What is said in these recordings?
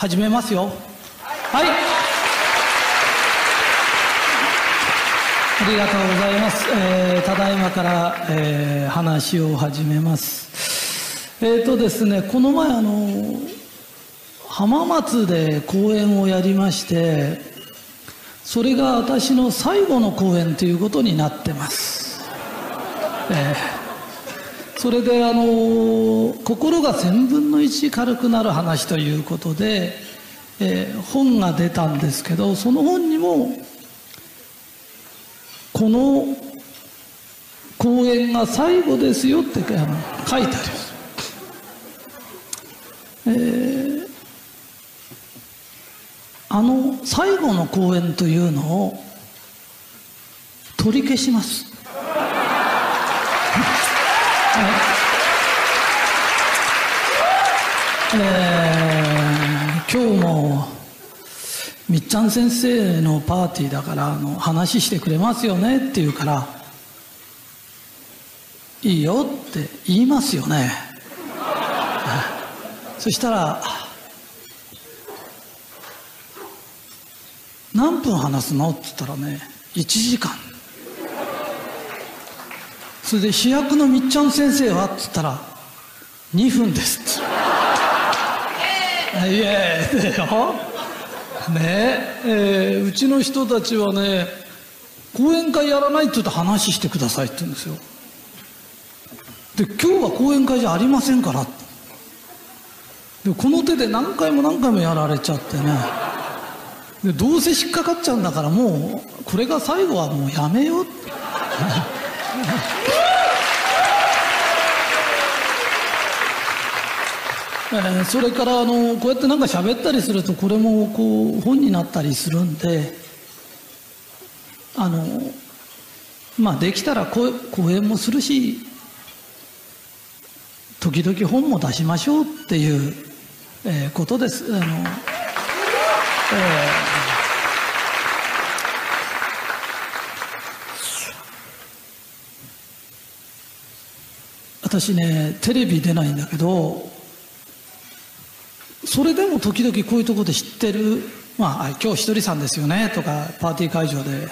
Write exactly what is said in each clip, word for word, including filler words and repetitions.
始めますよ。はい、ありがとうございます。えー、ただいまから、えー、話を始めます。えっとですね、この前あの浜松で公演をやりまして、それが私の最後の公演ということになってます。えー、それであの心がせんぶんのいち軽くなる話ということで、えー、本が出たんですけど、その本にもこの公演が最後ですよって書いてあります。えー、あの最後の公演というのを取り消します。えー、今日もみっちゃん先生のパーティーだから、あの話してくれますよねって言うから、いいよって言いますよね。そしたら、何分話すのって言ったらね、いちじかん。それで主役のみっちゃん先生はって言ったら、にふんですって。イエーイだよね。えー、うちの人たちはね、講演会やらないって言うと話してくださいって言うんですよ。で、今日は講演会じゃありませんからってで、この手で何回も何回もやられちゃってね。で、どうせ引っかかっちゃうんだから、もうこれが最後はもうやめようって。えー、それからあのこうやってなんか喋ったりすると、これもこう本になったりするんで、あのまあできたら講演もするし、時々本も出しましょうっていう、えー、ことです。あの、えー、私ね、テレビ出ないんだけど、それでも時々こういうところで知ってる、まあ、今日ひとりさんですよねとか、パーティー会場で。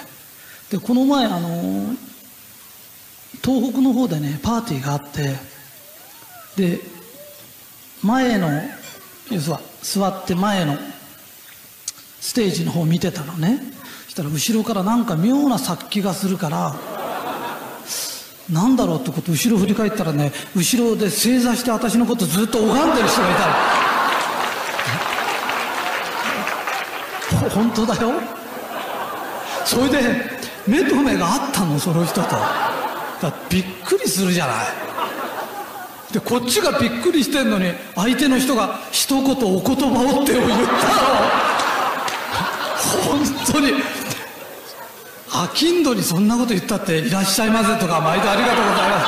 で、この前あの東北の方でね、パーティーがあって、で、前の要するに座って前のステージの方を見てたのね。そしたら後ろからなんか妙な殺気がするから、なんだろうってこと、後ろ振り返ったらね、後ろで正座して私のことずっと拝んでる人がいたの。本当だよ。それで目と目があったの、その人と。だからびっくりするじゃない。で、こっちがびっくりしてんのに、相手の人が一言お言葉をって言ったの。本当にあきんどにそんなこと言ったって、いらっしゃいませとか、毎度ありがとうございま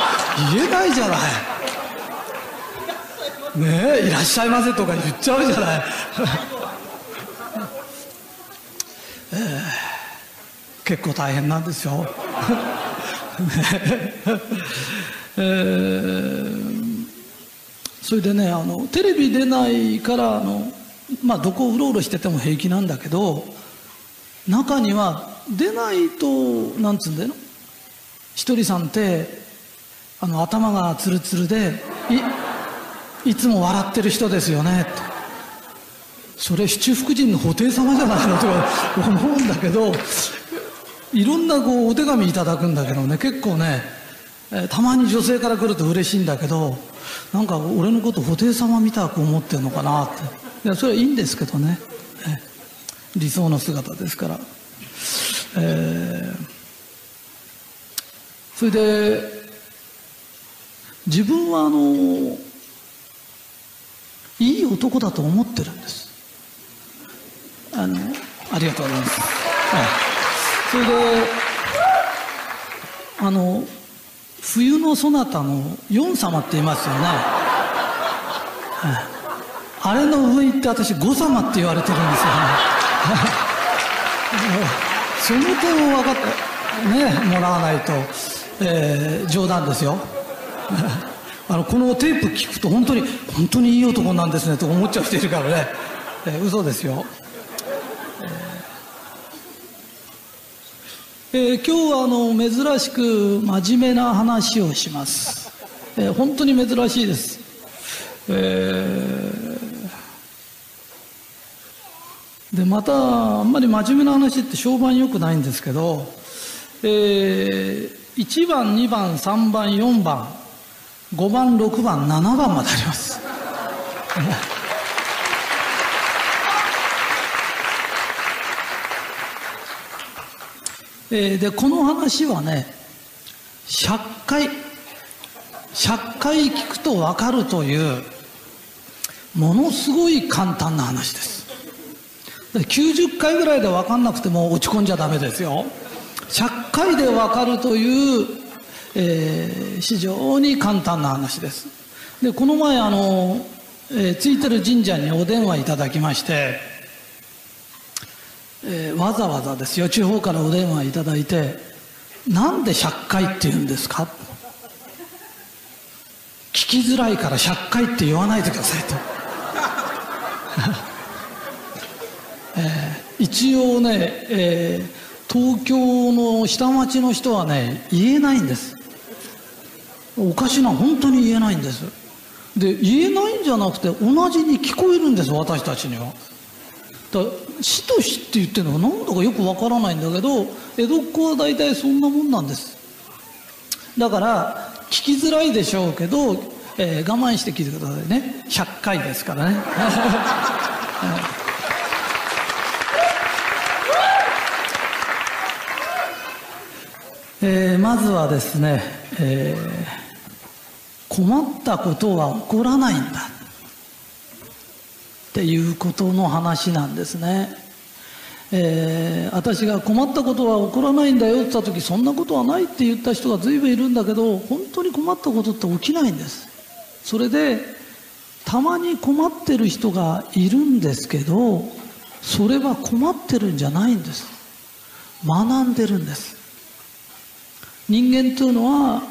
す言えないじゃないねえ。いらっしゃいませとか言っちゃうじゃない。えー、結構大変なんですよ。、えー、それでね、あのテレビ出ないから、あの、まあ、どこをうろうろしてても平気なんだけど、中には出ないと、なんつうんだよ、ひとりさんってあの頭がツルツルで い, いつも笑ってる人ですよねって。それ七福神の布袋様じゃないのと思うんだけど、いろんなこうお手紙いただくんだけどね、結構ね、えー、たまに女性から来ると嬉しいんだけど、なんか俺のこと布袋様みたく思ってるのかなって。いや、それはいいんですけどね、えー、理想の姿ですから。えー、それで自分はあのいい男だと思ってるんです。あの、ありがとうございます。はい、それで、あの、冬のそなたのヨン様って言いますよね。はい、あれの上行って私ゴ様って言われてるんですよね。その点を分かって、ね、もらわないと、えー、冗談ですよ。あのこのテープ聞くと、本当に本当にいい男なんですねと思っちゃう人いるからね。えー、嘘ですよ。えーえー、今日はあの珍しく真面目な話をします。えー、本当に珍しいです。えー、でまたあんまり真面目な話って評判良くないんですけど、えー、いちばんにばんさんばんよんばんごばんろくばんななばんまであります、えー、でこの話はねひゃっかいひゃっかい聞くと分かるというものすごい簡単な話です。きゅうじゅっかいぐらいで分かんなくても落ち込んじゃダメですよ。ひゃっかいで分かるという、えー、非常に簡単な話です。でこの前あの、えー、ついてる神社にお電話いただきまして、えー、わざわざですよ地方からお電話いただいて「なんでひゃっかいって言うんですか?」「聞きづらいからひゃっかいって言わないでください」と、えー、一応ね、えー東京の下町の人はね言えないんです。おかしな、本当に言えないんです。で言えないんじゃなくて同じに聞こえるんです、私たちには。だから市と市って言ってるのが何だかよくわからないんだけど、江戸っ子は大体そんなもんなんです。だから聞きづらいでしょうけど、えー、我慢して聞いてくださいね。ひゃっかいですからね、えーえー、まずはですね、えー、困ったことは起こらないんだっていうことの話なんですね。えー、私が困ったことは起こらないんだよって言った時、そんなことはないって言った人が随分いるんだけど、本当に困ったことって起きないんです。それでたまに困ってる人がいるんですけど、それは困ってるんじゃないんです。学んでるんです。人間というのは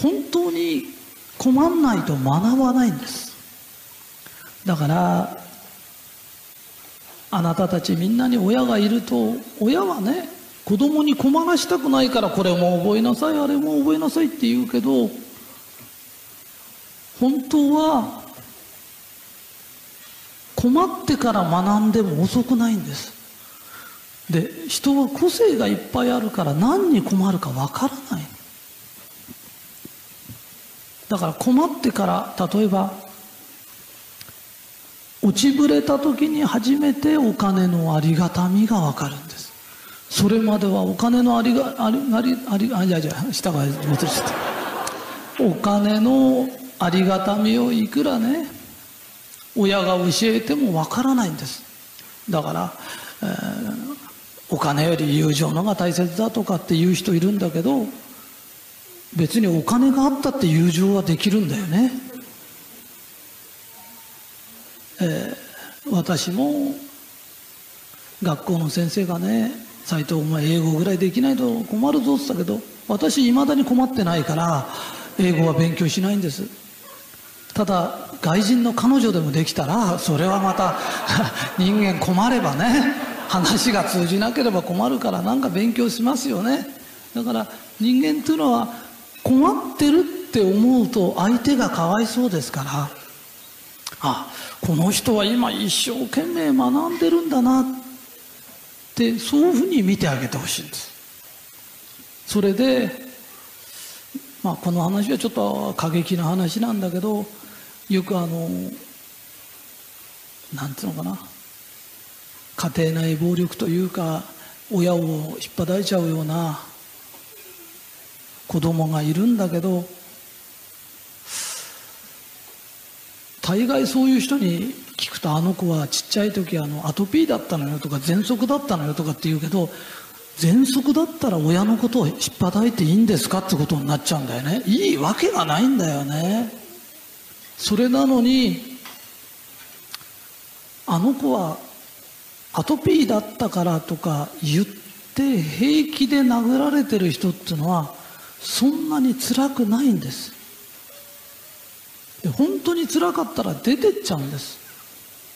本当に困んないと学ばないんです。だからあなたたちみんなに親がいると、親はね子供に困らしたくないから、これも覚えなさいあれも覚えなさいって言うけど、本当は困ってから学んでも遅くないんです。で人は個性がいっぱいあるから、何に困るかわからない。だから困ってから、例えば落ちぶれた時に初めてお金のありがたみがわかるんです。それまではお金のありがありありありあいやいや下が戻っちゃったお金のありがたみをいくらね親が教えてもわからないんです。だから、えーお金より友情のが大切だとかっていう人いるんだけど、別にお金があったって友情はできるんだよね。えー、私も学校の先生がね「斉藤お前英語ぐらいできないと困るぞ」って言ったけど、私いまだに困ってないから英語は勉強しないんです。ただ外人の彼女でもできたら、それはまた人間困ればね、話が通じなければ困るから何か勉強しますよね。だから人間というのは困ってるって思うと相手がかわいそうですから、あ、この人は今一生懸命学んでるんだなって、そういうふうに見てあげてほしいんです。それで、まあ、この話はちょっと過激な話なんだけど、よくあのなんていうのかな、家庭内暴力というか、親を引っ張りちゃうような子供がいるんだけど、大概そういう人に聞くと、あの子はちっちゃい時あのアトピーだったのよとか喘息だったのよとかって言うけど、喘息だったら親のことを引っ張っていいんですかってことになっちゃうんだよね。いいわけがないんだよね。それなのに、あの子はアトピーだったからとか言って平気で殴られてる人っていうのはそんなに辛くないんです。で本当に辛かったら出てっちゃうんです。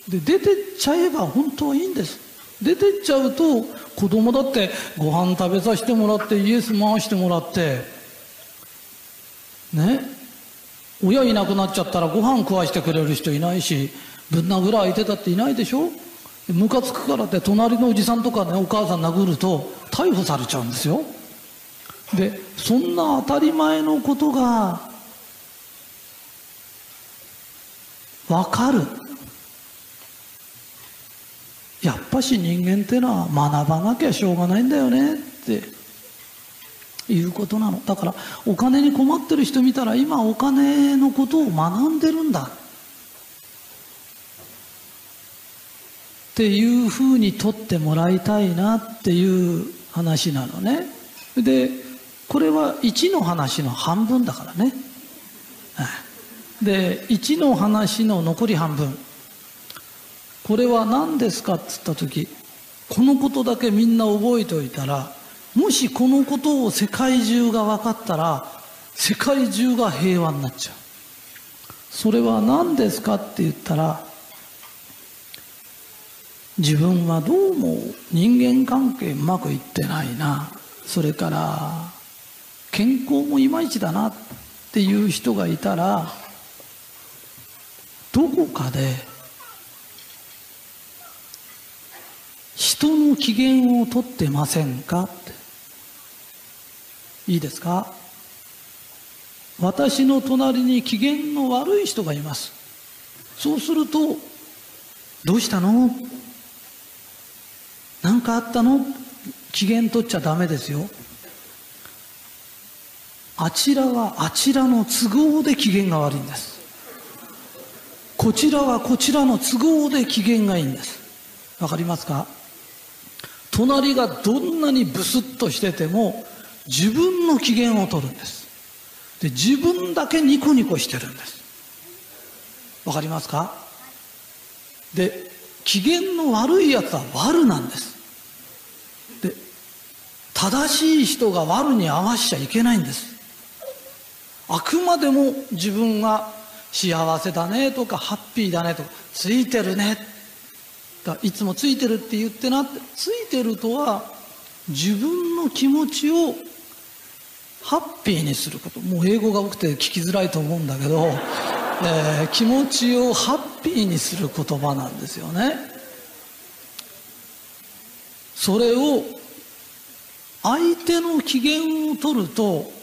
で出てっちゃえば本当はいいんです。出てっちゃうと子供だってご飯食べさせてもらってイエス回してもらってね、親いなくなっちゃったらご飯食わしてくれる人いないし、ぶん殴ら相手だっていないでしょ。ムカつくからって隣のおじさんとかね、お母さん殴ると逮捕されちゃうんですよ。でそんな当たり前のことが分かる。やっぱし人間ってのは学ばなきゃしょうがないんだよねっていうことなの。だからお金に困ってる人見たら、今お金のことを学んでるんだっていうふうに取ってもらいたいなっていう話なのね。でこれはいちの話の半分だからね。でいちの話の残り半分、これは何ですかっつった時、このことだけみんな覚えておいたら、もしこのことを世界中が分かったら世界中が平和になっちゃう。それは何ですかって言ったら、自分はどうも人間関係うまくいってないな、それから健康もいまいちだなっていう人がいたら、どこかで人の機嫌を取ってませんかって。いいですか？私の隣に機嫌の悪い人がいます。そうすると、どうしたの？何かあったの？機嫌取っちゃダメですよ。あちらはあちらの都合で機嫌が悪いんです。こちらはこちらの都合で機嫌がいいんです。わかりますか？隣がどんなにブスッとしてても自分の機嫌を取るんです。で自分だけニコニコしてるんです。わかりますか？で機嫌の悪いやつは悪なんです。で正しい人が悪に合わせちゃいけないんです。あくまでも自分が幸せだねとかハッピーだねとかついてるね、だいつもついてるって言ってなって、ついてるとは自分の気持ちをハッピーにすること。もう英語が多くて聞きづらいと思うんだけど、えー、気持ちをハッピーにする言葉なんですよね。それを相手の機嫌を取ると、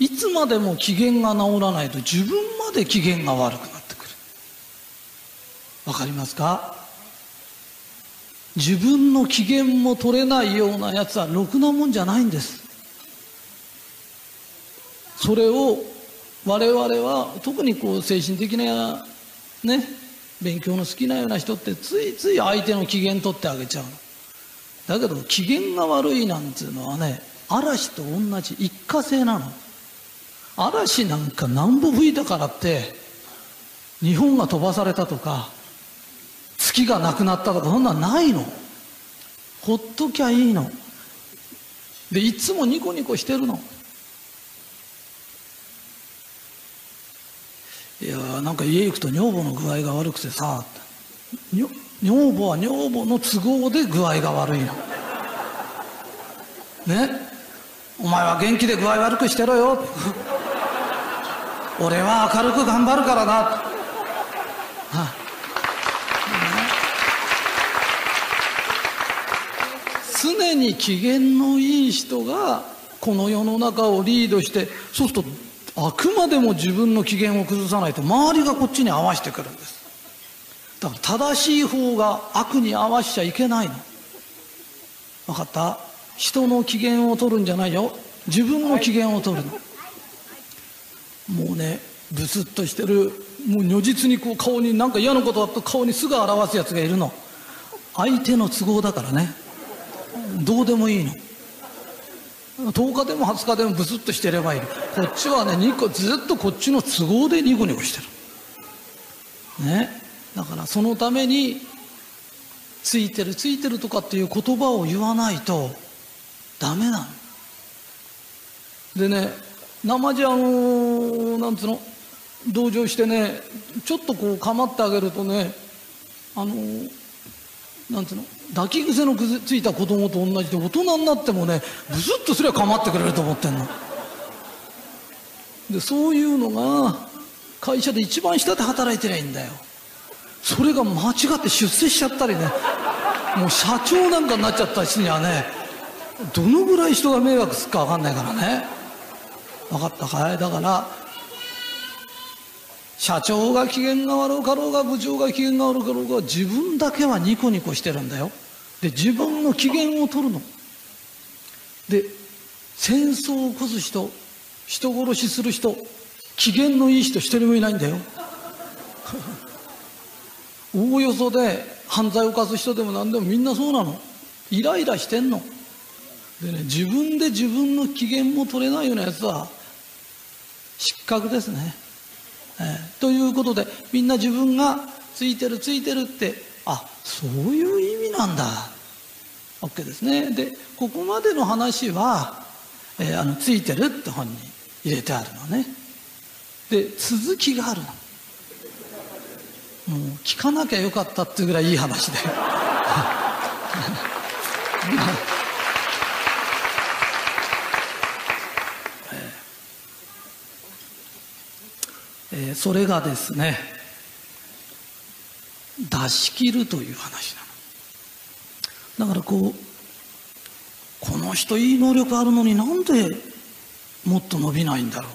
いつまでも機嫌が直らないと自分まで機嫌が悪くなる。わかりますか？自分の機嫌も取れないようなやつはろくなもんじゃないんです。それを我々は特にこう精神的なね、勉強の好きなような人ってついつい相手の機嫌取ってあげちゃうの。だけど機嫌が悪いなんていうのはね、嵐と同じ一過性なの。嵐なんかなんぼ吹いたからって日本が飛ばされたとか月がなくなったとかそんなんないの。ほっときゃいいの。でいつもニコニコしてるの。いやー、なんか家行くと女房の具合が悪くてさ、女房は女房の都合で具合が悪いのね。お前は元気で具合悪くしてろよ俺は明るく頑張るからな。はあ、常に機嫌のいい人がこの世の中をリードして、そうするとあくまでも自分の機嫌を崩さないと周りがこっちに合わせてくるんです。だから正しい方が悪に合わせちゃいけないの。分かった？人の機嫌を取るんじゃないよ、自分の機嫌を取るの。もうね、ブスッとしてる、もう如実にこう顔に何か嫌なことだと顔にすぐ表すやつがいるの。相手の都合だからね、どうでもいいの。とおかでもはつかでもブスッとしてればいいの。こっちはね、ニコずっとこっちの都合でニコニコしてるね。だからそのためについてるついてるとかっていう言葉を言わないとダメなのでね。生じあのー、なんつうの同情してね、ちょっとこう構ってあげるとね、あのなんていうの、抱き癖のくずついた子供と同じで、大人になってもねブスッとすれば構ってくれると思ってんので、そういうのが会社で一番下で働いてりゃいいんだよ。それが間違って出世しちゃったりね、もう社長なんかになっちゃった人にはね、どのぐらい人が迷惑するか分かんないからね。分かったかい？だから社長が機嫌が悪かろうが、部長が機嫌が悪かろうが、自分だけはニコニコしてるんだよ。で、自分の機嫌を取るので、戦争を起こす人、人殺しする人、機嫌のいい人一人もいないんだよおおよそで犯罪を犯す人でも何でもみんなそうなの。イライラしてんのでね、自分で自分の機嫌も取れないようなやつは失格ですね、えー、ということで、みんな自分がついてるついてるって、あ、そういう意味なんだ、 OK ですね。で、ここまでの話は、えー、あのついてるって本に入れてあるのね。で、続きがあるの。もう聞かなきゃよかったっていうぐらいいい話でえー、それがですね、出し切るという話なの。だからこう、この人いい能力あるのになんでもっと伸びないんだろ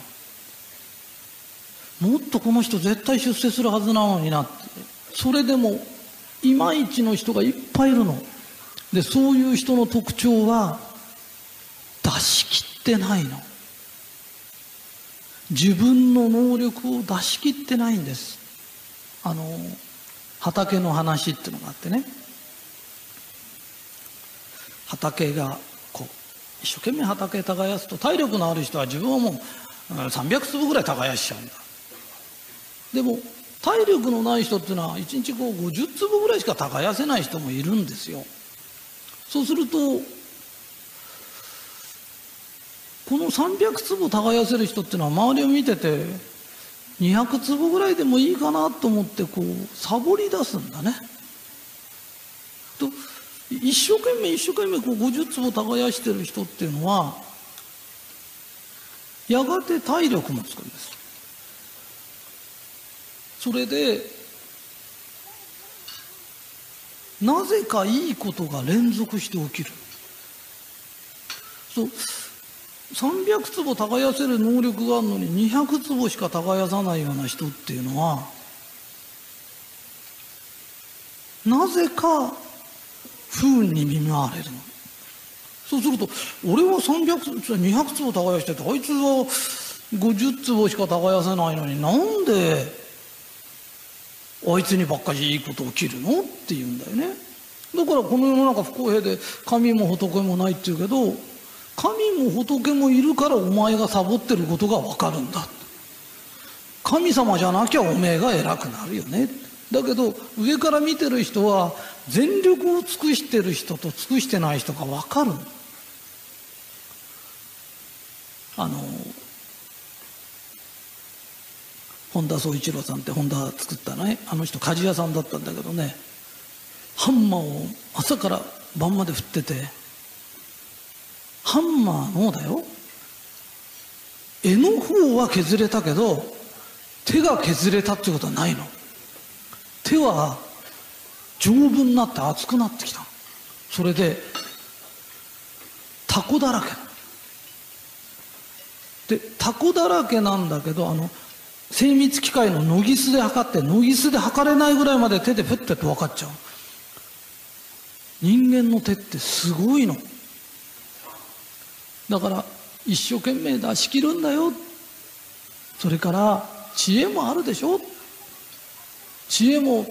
う、もっとこの人絶対出世するはずなのになって、それでもいまいちの人がいっぱいいるので、そういう人の特徴は出し切ってないの。自分の能力を出し切ってないんです。あの畑の話っていうのがあってね、畑がこう一生懸命畑耕すと、体力のある人は自分はもうさんびゃくつぼぐらい耕しちゃうんだ。でも体力のない人っていうのはいちにちこうごじゅっつぼぐらいしか耕せない人もいるんですよ。そうするとこのさんびゃくつぼ耕せる人っていうのは、周りを見ててにひゃくつぼぐらいでもいいかなと思ってこうサボり出すんだね。と一生懸命一生懸命こうごじゅっつぼ耕してる人っていうのは、やがて体力もつくんです。それでなぜかいいことが連続して起きる。そう、さんびゃくつぼ耕せる能力があるのににひゃくつぼしか耕さないような人っていうのは、なぜか不運に見舞われるの。そうすると、俺はさんびゃくつぼにひゃくつぼ耕してて、あいつはごじゅっつぼしか耕せないのに、なんであいつにばっかりいいこと起きるのって言うんだよね。だからこの世の中不公平で、神も仏もないっていうけど、神も仏もいるからお前がサボってることが分かるんだ。神様じゃなきゃお前が偉くなるよね。だけど上から見てる人は、全力を尽くしてる人と尽くしてない人が分かる。あの本田宗一郎さんって、本田作ったね、あの人鍛冶屋さんだったんだけどね、ハンマーを朝から晩まで振ってて、ハンマーのだよ、柄の方は削れたけど手が削れたっていうことはないの。手は丈夫になって厚くなってきた。それでタコだらけで、タコだらけなんだけど、あの精密機械のノギスで測って、ノギスで測れないぐらいまで手でプッてと分かっちゃう。人間の手ってすごいの。だから一生懸命出し切るんだよ。それから知恵もあるでしょ。知恵も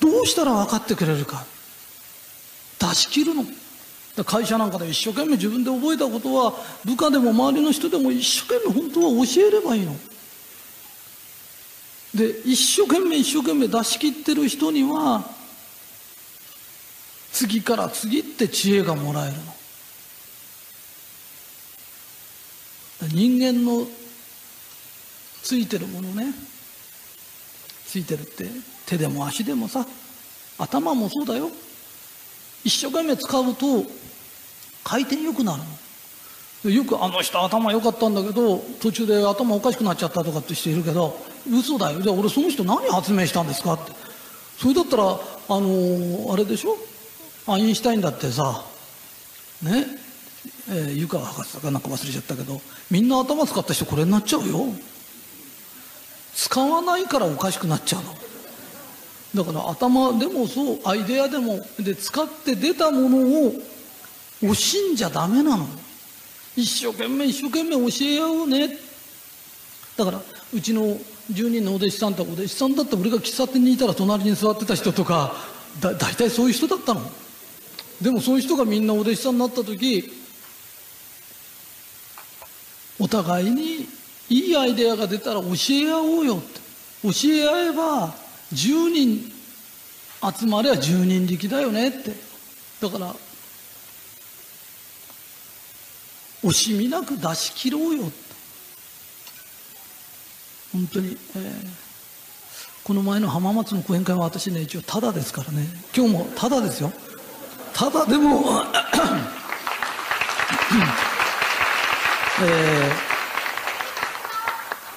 どうしたら分かってくれるか、出し切るの。会社なんかで一生懸命自分で覚えたことは、部下でも周りの人でも一生懸命本当は教えればいいので、一生懸命一生懸命出し切ってる人には、次から次って知恵がもらえるの。人間のついてるものね、ついてるって手でも足でもさ、頭もそうだよ。一生懸命使うと回転良くなるの。よくあの人頭良かったんだけど途中で頭おかしくなっちゃったとかって人いるけど、嘘だよ。じゃあ俺その人何発明したんですかって。それだったらあのー、あれでしょ、アインシュタインだってさね、えー、湯川博士だかなんか忘れちゃったけど、みんな頭使った人これになっちゃうよ。使わないからおかしくなっちゃうの。だから頭でもそう、アイデアでもで使って出たものを惜しんじゃダメなの。一生懸命一生懸命教え合おうね。だからうちのじゅうにんのお弟子さんとお弟子さんだって、俺が喫茶店にいたら隣に座ってた人とかだ大体そういう人だったの。でもそういう人がみんなお弟子さんになった時、お互いにいいアイデアが出たら教え合おうよって。教え合えばじゅうにん集まればじゅうにん力だよねって。だから惜しみなく出し切ろうよって。本当に、えー、この前の浜松の講演会は私ね、一応タダですからね。今日もタダですよ。タダでも、え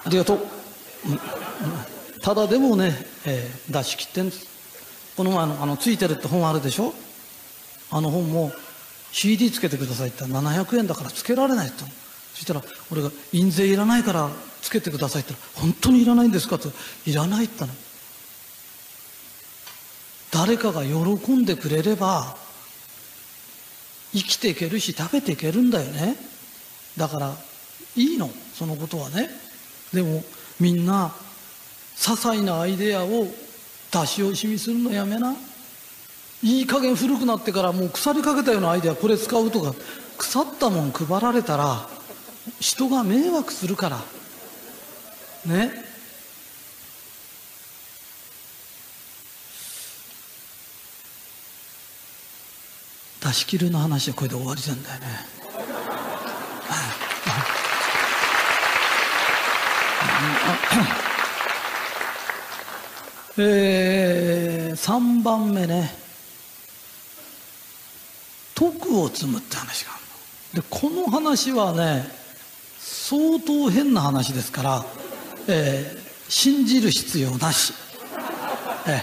ー、ありがとう。ただでもね、えー、出し切ってんです。この前のあのついてるって本あるでしょ。あの本も シーディー つけてくださいって言ったらななひゃくえんだからつけられないって。そしたら俺が印税いらないからつけてくださいって言ったら、本当にいらないんですかって。いらないって言ったの。誰かが喜んでくれれば生きていけるし食べていけるんだよね。だからいいの、そのことはね。でもみんな些細なアイデアを出し惜しみするのやめな。いい加減古くなってからもう腐りかけたようなアイデア、これ使うとか、腐ったもん配られたら人が迷惑するからね。出し切るの話はこれで終わりなんだよね。えー、さんばんめね、徳を積むって話があるの。でこの話はね相当変な話ですから、えー、信じる必要なし、えー、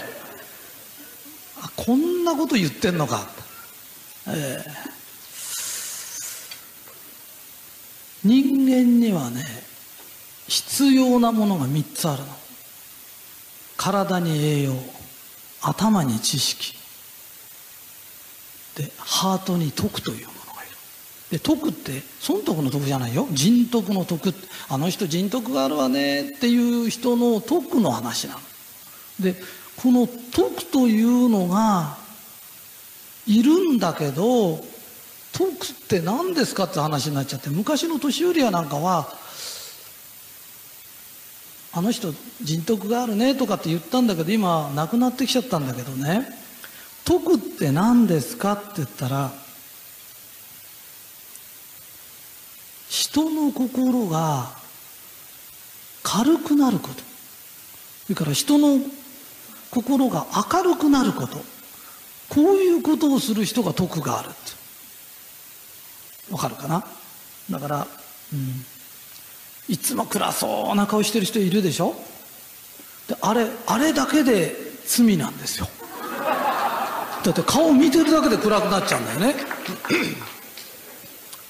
あこんなこと言ってんのか、えー、人間にはね必要なものがみっつあるの。体に栄養、頭に知識で、ハートに徳というものがいる。で徳って損得の徳じゃないよ、人徳の徳。あの人人徳があるわねっていう人の徳の話なの。でこの徳というのがいるんだけど、徳って何ですかって話になっちゃって、昔の年寄りやなんかはあの人人徳があるねとかって言ったんだけど、今亡くなってきちゃったんだけどね、徳って何ですかって言ったら、人の心が軽くなること、それから人の心が明るくなること、こういうことをする人が徳があるって。わかるかな。だから、うん、いつも暗そうな顔してる人いるでしょ。であれあれだけで罪なんですよ。だって顔見てるだけで暗くなっちゃうんだよね。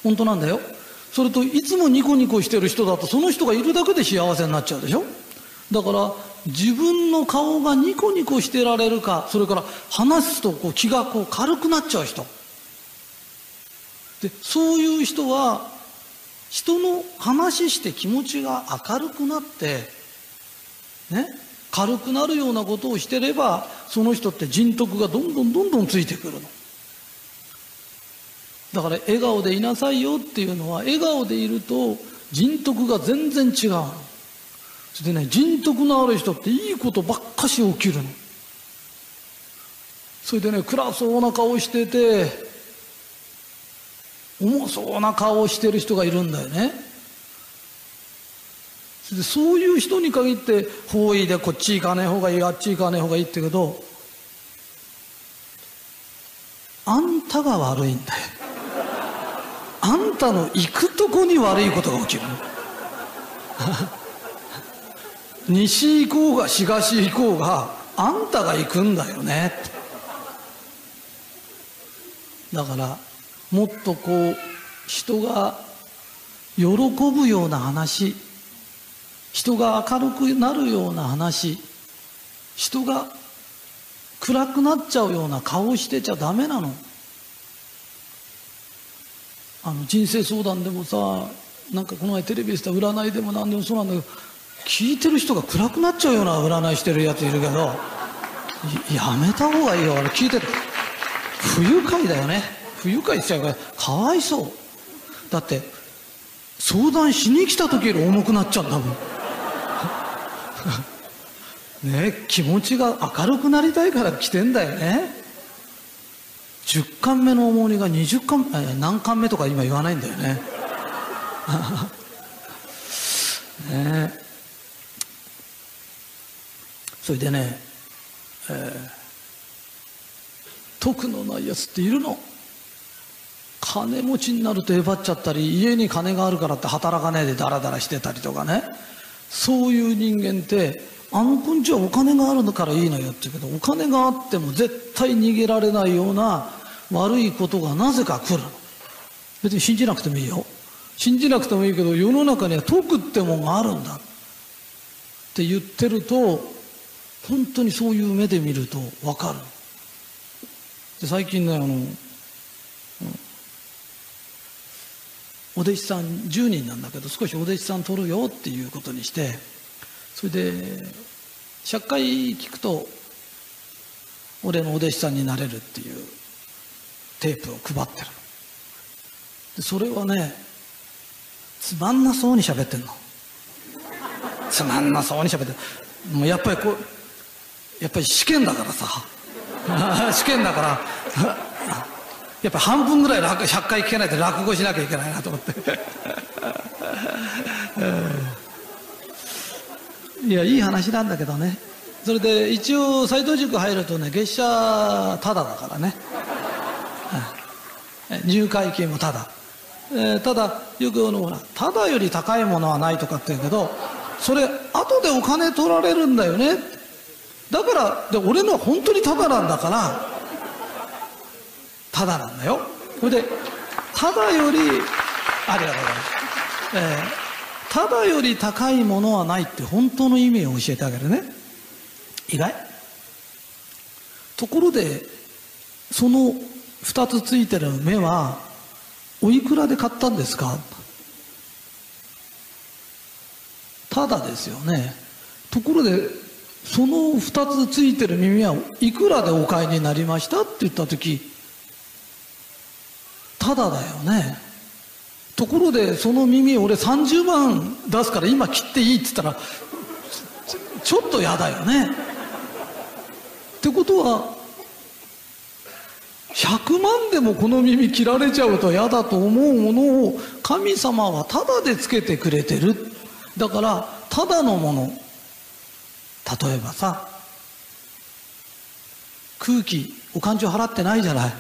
本当なんだよ。それといつもニコニコしてる人だと、その人がいるだけで幸せになっちゃうでしょ。だから自分の顔がニコニコしてられるか、それから話すとこう気がこう軽くなっちゃう人で、そういう人は人の話して気持ちが明るくなって、ね、軽くなるようなことをしてれば、その人って人徳がどんどんどんどんついてくるの。だから笑顔でいなさいよっていうのは、笑顔でいると人徳が全然違うの。それでね、人徳のある人っていいことばっかし起きるの。それでね、暗そうな顔してて重そうな顔をしてる人がいるんだよね。でそういう人に限って方位でこっち行かない方がいい、あっち行かない方がいいって言うけど、あんたが悪いんだよ。あんたの行くとこに悪いことが起きる。西行こうが東行こうがあんたが行くんだよね。だからもっとこう人が喜ぶような話、人が明るくなるような話、人が暗くなっちゃうような顔してちゃダメなの。あの人生相談でもさ、なんかこの前テレビでした占いでも何でもそうなんだけど、聞いてる人が暗くなっちゃうような占いしてるやついるけど、やめた方がいいよ。あれ聞いてて不愉快だよね。不愉快しちゃうからかわいそう。だって相談しに来た時より重くなっちゃうんだもん。ねえ、気持ちが明るくなりたいから来てんだよね。じゅっかんめの重荷がにじゅっかんめ、何巻目とか今言わないんだよね。ねえ、それでね、えー、徳のないやつっているの。金持ちになるとえばっちゃったり、家に金があるからって働かないでダラダラしてたりとかね、そういう人間って、あの子んちはお金があるのからいいのよって言うけど、お金があっても絶対逃げられないような悪いことがなぜか来るの。別に信じなくてもいいよ、信じなくてもいいけど、世の中には徳ってもんがあるんだって言ってると、本当にそういう目で見ると分かる。で最近ね、あの、うんお弟子さんじゅうにんなんだけど、少しお弟子さん取るよっていうことにして、それでひゃっかい聞くと俺のお弟子さんになれるっていうテープを配ってる。でそれはね、つまんなそうに喋ってんの。つまんなそうに喋ってんの。もうやっぱりこう、やっぱり試験だからさ、試験だからやっぱ半分ぐらいひゃっかい聞けないと落語しなきゃいけないなと思っていや、いい話なんだけどね。それで一応斎藤塾入るとね、月謝タダだからね、入会金もタダ、えー、ただよくほら、タダより高いものはないとかって言うけど、それ後でお金取られるんだよね。だからで俺のは本当にタダなんだからただなんだよ。それでただより、ありがとうございます、えー、ただより高いものはないって本当の意味を教えてあげるね。意外。ところでそのふたつついてる目はおいくらで買ったんですか。ただですよね。ところでそのふたつついてる耳はいくらでお買いになりましたって言った時、ただだよね。ところでその耳俺さんじゅうまん出すから今切っていいって言ったらち ょ, ちょっとやだよね。ってことはひゃくまんでもこの耳切られちゃうとやだと思うものを神様はただでつけてくれてる。だからただのもの、例えばさ、空気お勘定払ってないじゃない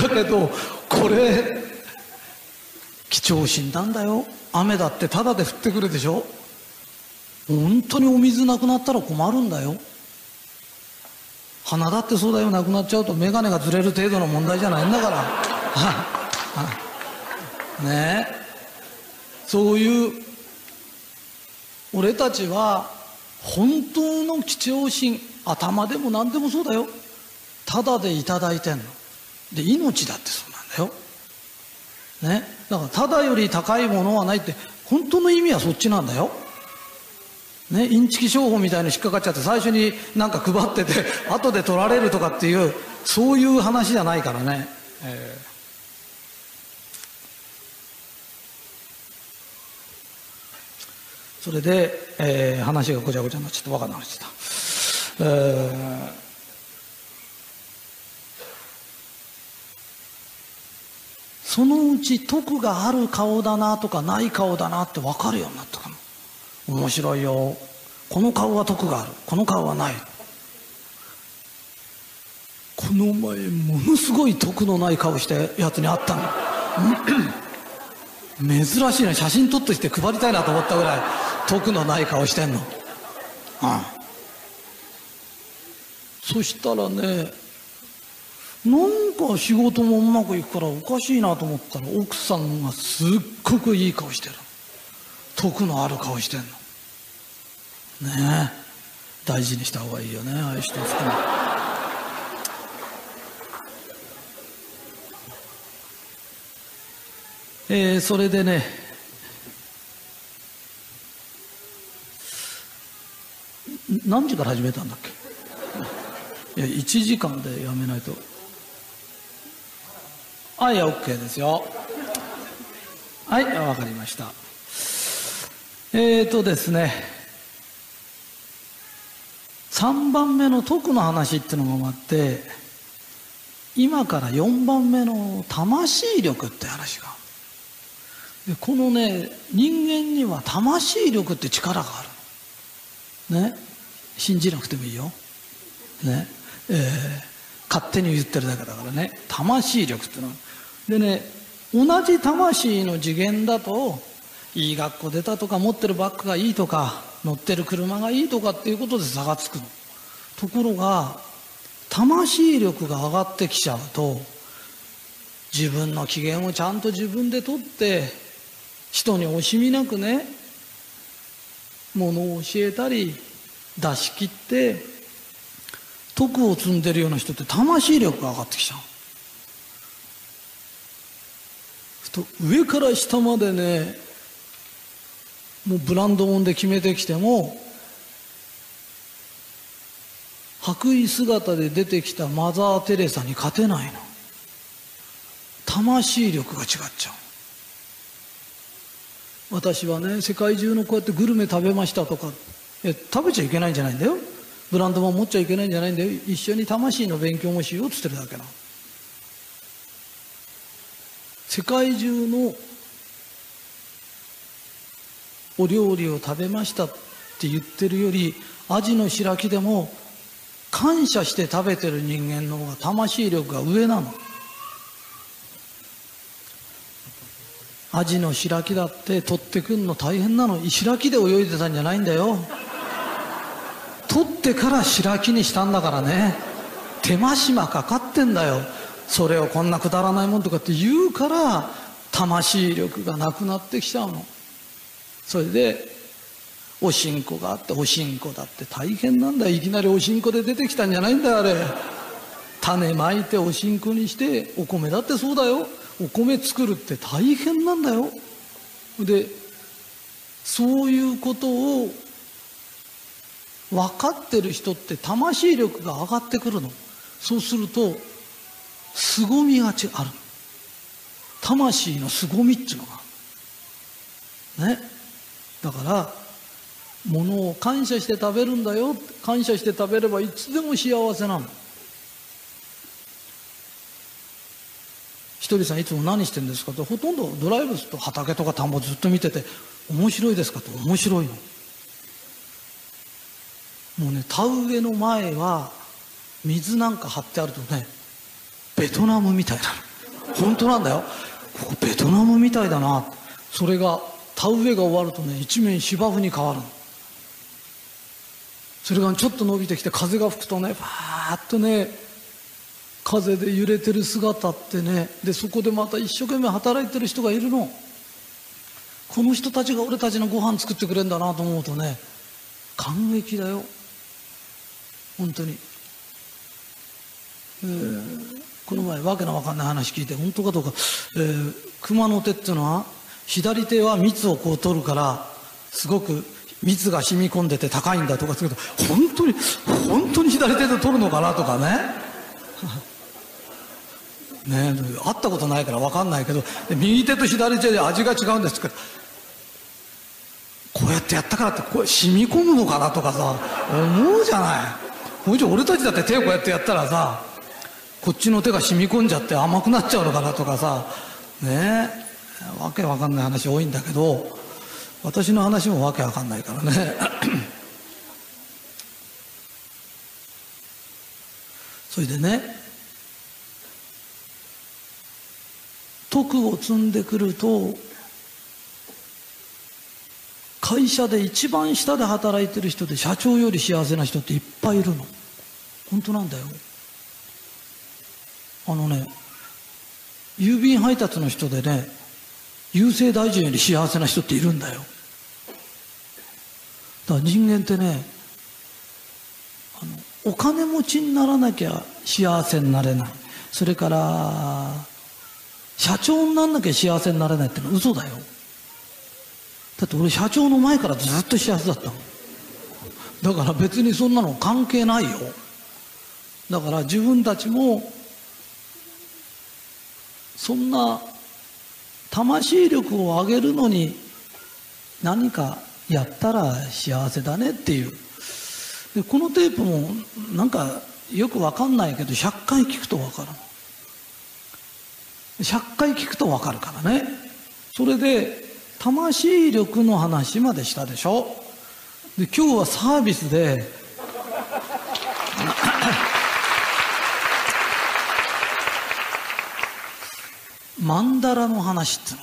だけどこれ貴重品なんだよ。雨だってタダで降ってくるでしょ。本当にお水なくなったら困るんだよ。鼻だってそうだよ。なくなっちゃうと眼鏡がずれる程度の問題じゃないんだからねえ、そういう俺たちは本当の貴重品、頭でも何でもそうだよ、タダでいただいてんので、命だってそうなんだよ、ね、だからただより高いものはないって本当の意味はそっちなんだよ、ね、インチキ商法みたいに引っかかっちゃって最初になんか配ってて後で取られるとかっていう、そういう話じゃないからね、えー、それで、えー、話がごちゃごちゃになっちゃってバカな話した、えーそのうち徳がある顔だなとかない顔だなって分かるようになったかも。面白いよ。この顔は徳がある、この顔はない。この前ものすごい徳のない顔したやつに会ったの珍しいね、写真撮っといて配りたいなと思ったぐらい徳のない顔してんの。ああ、そしたらね、なんか仕事もうまくいくからおかしいなと思ったら、奥さんがすっごくいい顔してる、徳のある顔してんのね。え、大事にした方がいいよね、ああいう人含め。えー、それでね、何時から始めたんだっけ。いや、いちじかんでやめないと。あ、いや OK ですよ。はい、わかりました。えーとですね、さんばんめの徳の話っていうのがあって、今からよんばんめの魂力って話が、でこのね、人間には魂力って力があるね。信じなくてもいいよ、ねえー、勝手に言ってるだけだからね、魂力ってのは。でね、同じ魂の次元だと、いい学校出たとか、持ってるバッグがいいとか、乗ってる車がいいとかっていうことで差がつくの。ところが魂力が上がってきちゃうと、自分の機嫌をちゃんと自分で取って、人に惜しみなくね、ものを教えたり出し切って徳を積んでるような人って、魂力が上がってきちゃう。と上から下までね、もうブランドもんで決めてきても、白衣姿で出てきたマザー・テレサに勝てないの。魂力が違っちゃう。私はね、世界中のこうやってグルメ食べましたとか、え食べちゃいけないんじゃないんだよ、ブランドも持っちゃいけないんじゃないんだよ、一緒に魂の勉強もしようっつってるだけなの。世界中のお料理を食べましたって言ってるより、アジの白木でも感謝して食べてる人間の方が魂力が上なの。アジの白木だって取ってくんの大変なの。白木で泳いでたんじゃないんだよ取ってから白木にしたんだからね、手間暇かかってんだよ。それをこんなくだらないもんとかって言うから、魂力がなくなってきちゃうの。それでおしんこがあって、おしんこだって大変なんだよ。いきなりおしんこで出てきたんじゃないんだよ。あれ種まいておしんこにして、お米だってそうだよ、お米作るって大変なんだよ。でそういうことを分かってる人って魂力が上がってくるの。そうすると凄みがある、魂の凄みっていうのがね。だからものを感謝して食べるんだよ、感謝して食べればいつでも幸せなの。ひとりさんいつも何してるんですかって、ほとんどドライブすると畑とか田んぼずっと見てて、面白いですかって、面白いの。もうね、田植えの前は水なんか張ってあるとね、ベトナムみたいなの。本当なんだよ、ここベトナムみたいだな。それが田植えが終わるとね、一面芝生に変わるの。それがちょっと伸びてきて、風が吹くとね、ファーッとね、風で揺れてる姿ってね。でそこでまた一生懸命働いてる人がいるの。この人たちが俺たちのご飯作ってくれるんだなと思うとね、感激だよ本当に。えーこの前わけのわかんない話聞いて、本当かどうか、えー、熊の手っていうのは左手は蜜をこう取るからすごく蜜が染み込んでて高いんだとか、そういうこと。本当に本当に左手で取るのかなとかねねえ、会ったことないからわかんないけど、右手と左手で味が違うんですけど、こうやってやったからってこう染み込むのかなとかさ思うじゃない。俺たちだって手をこうやってやったらさ、こっちの手が染み込んじゃって甘くなっちゃうのかなとかさね。え、わけわかんない話多いんだけど、私の話もわけわかんないからねそれでね、徳を積んでくると会社で一番下で働いてる人で社長より幸せな人っていっぱいいるの。本当なんだよ。あのね、郵便配達の人でね、郵政大臣より幸せな人っているんだよ。だから人間ってね、あのお金持ちにならなきゃ幸せになれない、それから社長にならなきゃ幸せになれないってのは嘘だよ。だって俺社長の前からずっと幸せだったの。だから別にそんなの関係ないよ。だから自分たちもそんな魂力を上げるのに何かやったら幸せだねっていう。でこのテープもなんかよくわかんないけどひゃっかい聞くとわかる。ひゃっかい聞くとわかるからね。それで魂力の話までしたでしょ。で今日はサービスでマンダラの話って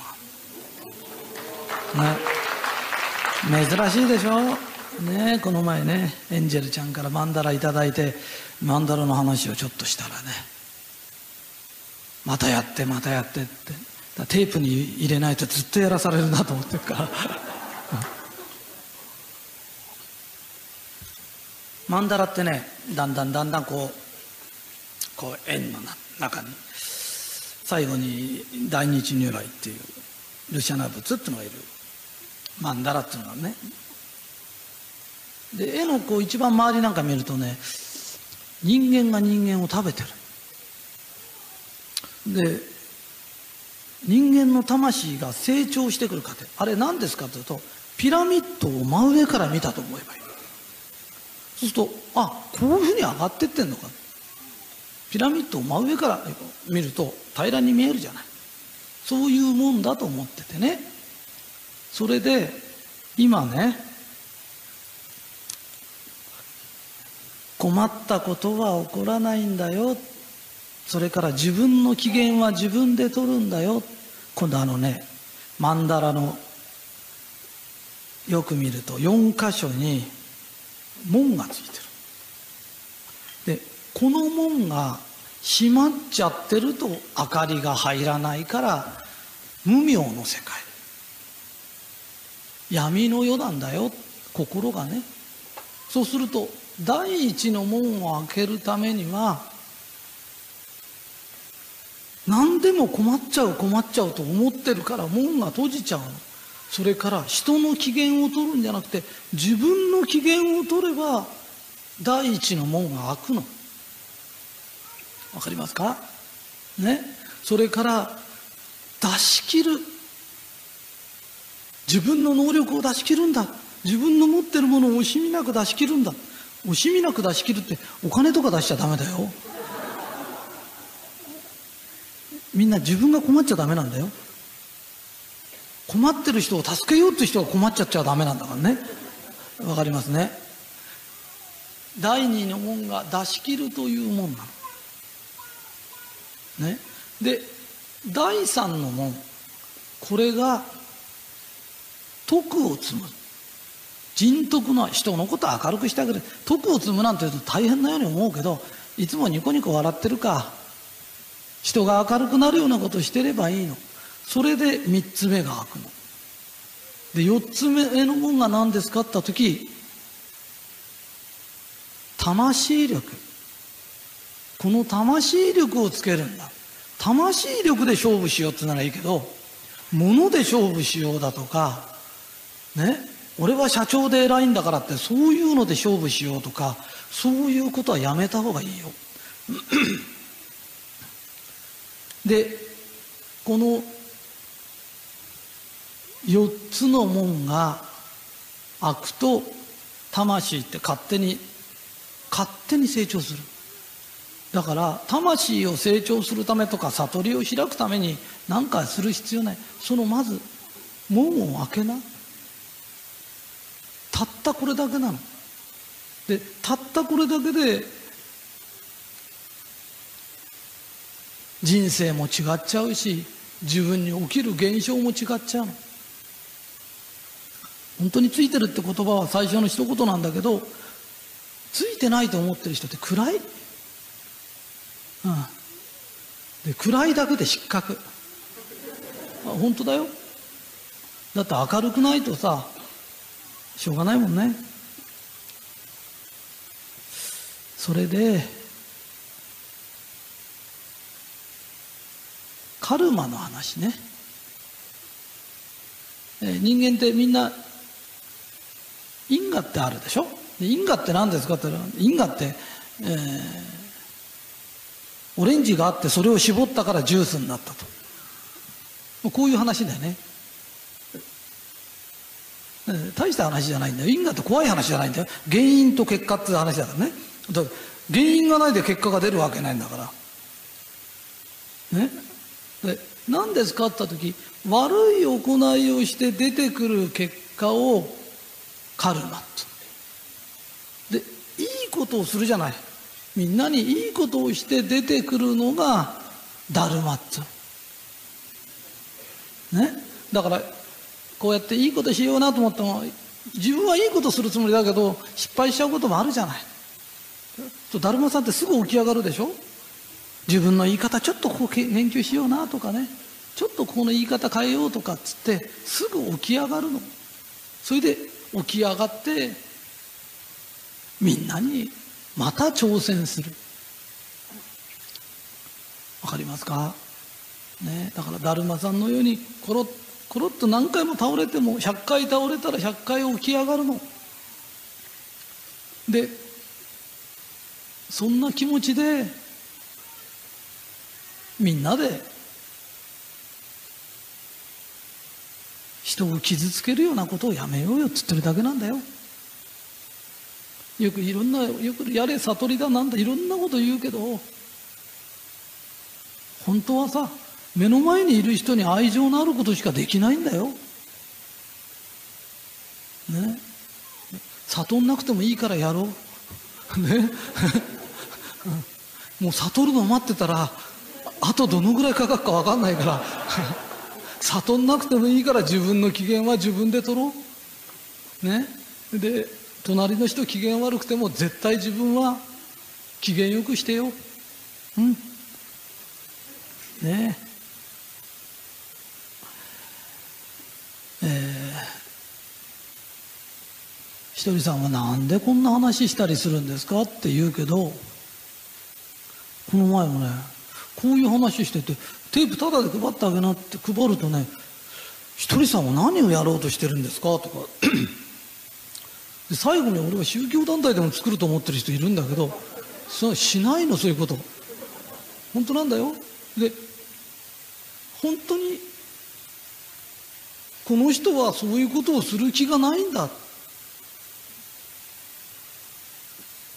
のは、ね、珍しいでしょ、ね、この前ねエンジェルちゃんからマンダラいただいてマンダラの話をちょっとしたらね、またやってまたやってって、だテープに入れないとずっとやらされるなと思ってるからマンダラってね、だんだんだんだんこうこう円の中に最後に大日如来っていうルシャナ仏っていうのがいる。マンダラっていうのはね、で絵のこう一番周りなんか見るとね、人間が人間を食べてる。で人間の魂が成長してくる過程、あれ何ですかというとピラミッドを真上から見たと思えばいい。そうするとあこういうふうに上がってってんのか、ピラミッドを真上から見ると平らに見えるじゃない。そういうもんだと思っててね。それで今ね、困ったことは起こらないんだよ、それから自分の機嫌は自分で取るんだよ。今度あのねマンダラのよく見るとよんかしょに門がついてる。でこの門が閉まっちゃってると明かりが入らないから無明の世界、闇の世なんだよ心がね。そうすると第一の門を開けるためには何でも困っちゃう困っちゃうと思ってるから門が閉じちゃうの。それから人の機嫌を取るんじゃなくて自分の機嫌を取れば第一の門が開くの。わかりますかね。それから出し切る、自分の能力を出し切るんだ、自分の持ってるものを惜しみなく出し切るんだ。惜しみなく出し切るってお金とか出しちゃダメだよみんな自分が困っちゃダメなんだよ。困ってる人を助けようって人が困っちゃっちゃダメなんだからね。わかりますね。第二の門が出し切るというもんなのね。で第三の門、これが徳を積む、人徳の人のことを明るくしてあげる。徳を積むなんて言うと大変なように思うけど、いつもニコニコ笑ってるか人が明るくなるようなことをしてればいいの。それでみっつめが開くので、よっつめの門が何ですかって言った時、魂力、この魂力をつけるんだ。魂力で勝負しようってならいいけど、物で勝負しようだとかね、俺は社長で偉いんだからってそういうので勝負しようとか、そういうことはやめた方がいいよでこのよっつの門が開くと魂って勝手に勝手に成長する。だから魂を成長するためとか悟りを開くために何かする必要ない。そのまず門を開けな、たったこれだけなので、たったこれだけで人生も違っちゃうし、自分に起きる現象も違っちゃうの。本当についてるって言葉は最初の一言なんだけど、ついてないと思ってる人って暗い、うん、で暗いだけで失格。あ、本当だよ。だって明るくないとさ、しょうがないもんね。それでカルマの話ね、えー、人間ってみんな因果ってあるでしょ。で因果って何ですかって言ったら、因果って、えー、オレンジがあってそれを絞ったからジュースになったと、こういう話だよね。大した話じゃないんだよ。因果って怖い話じゃないんだよ。原因と結果って話だからね。だから原因がないで結果が出るわけないんだからね。で何ですかって言った時、悪い行いをして出てくる結果をカルマと。でいいことをするじゃない、みんなにいいことをして出てくるのがダルマってね。だからこうやっていいことしようなと思っても、自分はいいことするつもりだけど失敗しちゃうこともあるじゃない。だるまさんってすぐ起き上がるでしょ。自分の言い方ちょっとここ研究しようなとかね、ちょっとこの言い方変えようとかっつってすぐ起き上がるの。それで起き上がってみんなにまた挑戦する。わかりますかね。だからだるまさんのようにコロッコロッと何回も倒れても、ひゃっかい倒れたらひゃっかい起き上がるので、そんな気持ちでみんなで人を傷つけるようなことをやめようよっつってるだけなんだよ。よくいろんな、よくやれ悟りだなんだいろんなこと言うけど、本当はさ、目の前にいる人に愛情のあることしかできないんだよ、ね、悟んなくてもいいからやろう、ね、もう悟るの待ってたらあとどのぐらいかかるか分かんないから悟んなくてもいいから自分の機嫌は自分で取ろう、ね、で隣の人機嫌悪くても絶対自分は機嫌よくしてよ、うんねえ。えー、ひとりさんはなんでこんな話したりするんですかって言うけど、この前もねこういう話してて、テープタダで配ってあげなって配るとね、ひとりさんは何をやろうとしてるんですかとかで最後に俺は宗教団体でも作ると思ってる人いるんだけど、それしないの、そういうこと本当なんだよ。で本当にこの人はそういうことをする気がないんだ、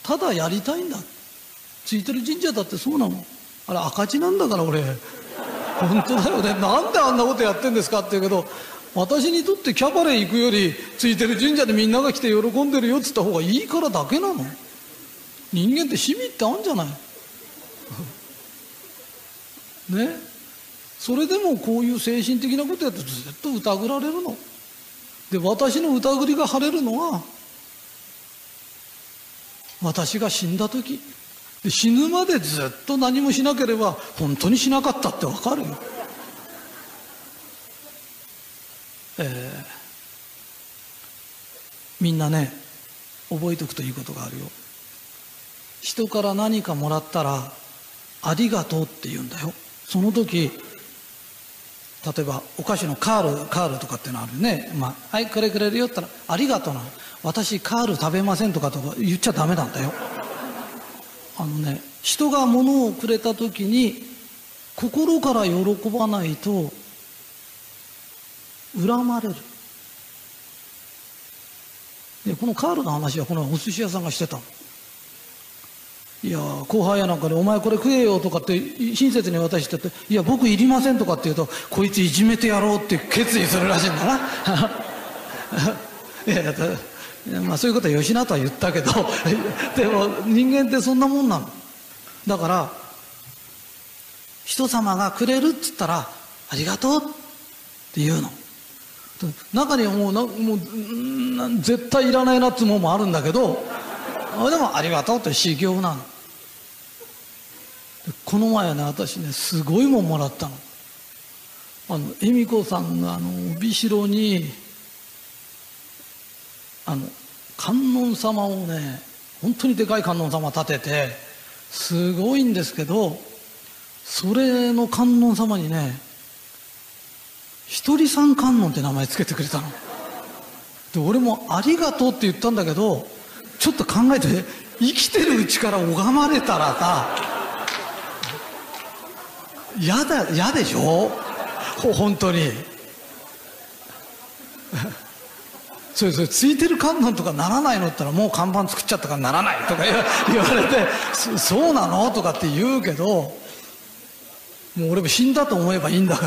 ただやりたいんだ、ついてる神社だってそうなの、あれ赤字なんだから俺本当だよね、なんであんなことやってんですかって言うけど、私にとってキャバレー行くよりついてる神社でみんなが来て喜んでるよっつった方がいいからだけなの。人間って趣味ってあるんじゃないね、それでもこういう精神的なことやってずっと疑られるので、私の疑りが晴れるのは私が死んだ時で、死ぬまでずっと何もしなければ本当にしなかったって分かるよ、えー、みんなね覚えておくといいことがあるよ。人から何かもらったらありがとうって言うんだよ。その時例えばお菓子のカールカールとかってのあるね、まあ、はいこれくれるよって言ったらありがとうな、私カール食べませんとかとか言っちゃダメなんだよあのね、人が物をくれた時に心から喜ばないと恨まれる。でこのカールの話はこのお寿司屋さんがしてたの。いや後輩やなんかに「お前これ食えよ」とかって親切に渡してって「いや僕いりません」とかって言うと、こいついじめてやろうって決意するらしいんだな。いやいやまあそういうことはよしなとは言ったけどでも人間ってそんなもんなのだから、人様がくれるっつったらありがとうって言うの。中にはもうなもう絶対いらないなってものもあるんだけど、でもありがとうって修行なの。この前ね、私ね、すごいもんもらったの。あの恵美子さんがあの帯広にあの観音様をね、本当にでかい観音様立ててすごいんですけど、それの観音様にね、一人さん観音って名前つけてくれたの。で俺もありがとうって言ったんだけど、ちょっと考えて、生きてるうちから拝まれたらさ、やだ、やでしょほ本当にそれそれついてる観音とかならないのって言ったら、もう看板作っちゃったからならないとか言われてそ, そうなのとかって言うけど、もう俺も死んだと思えばいいんだか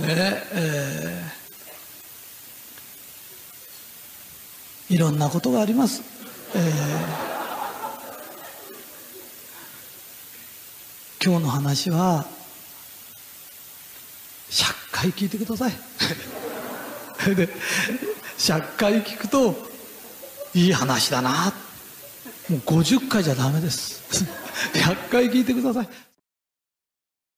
らねえー、いろんなことがあります、えー今日の話はひゃっかい聞いてくださいでひゃっかい聞くといい話だな、もうごじゅっかいじゃダメですひゃっかい聞いてください。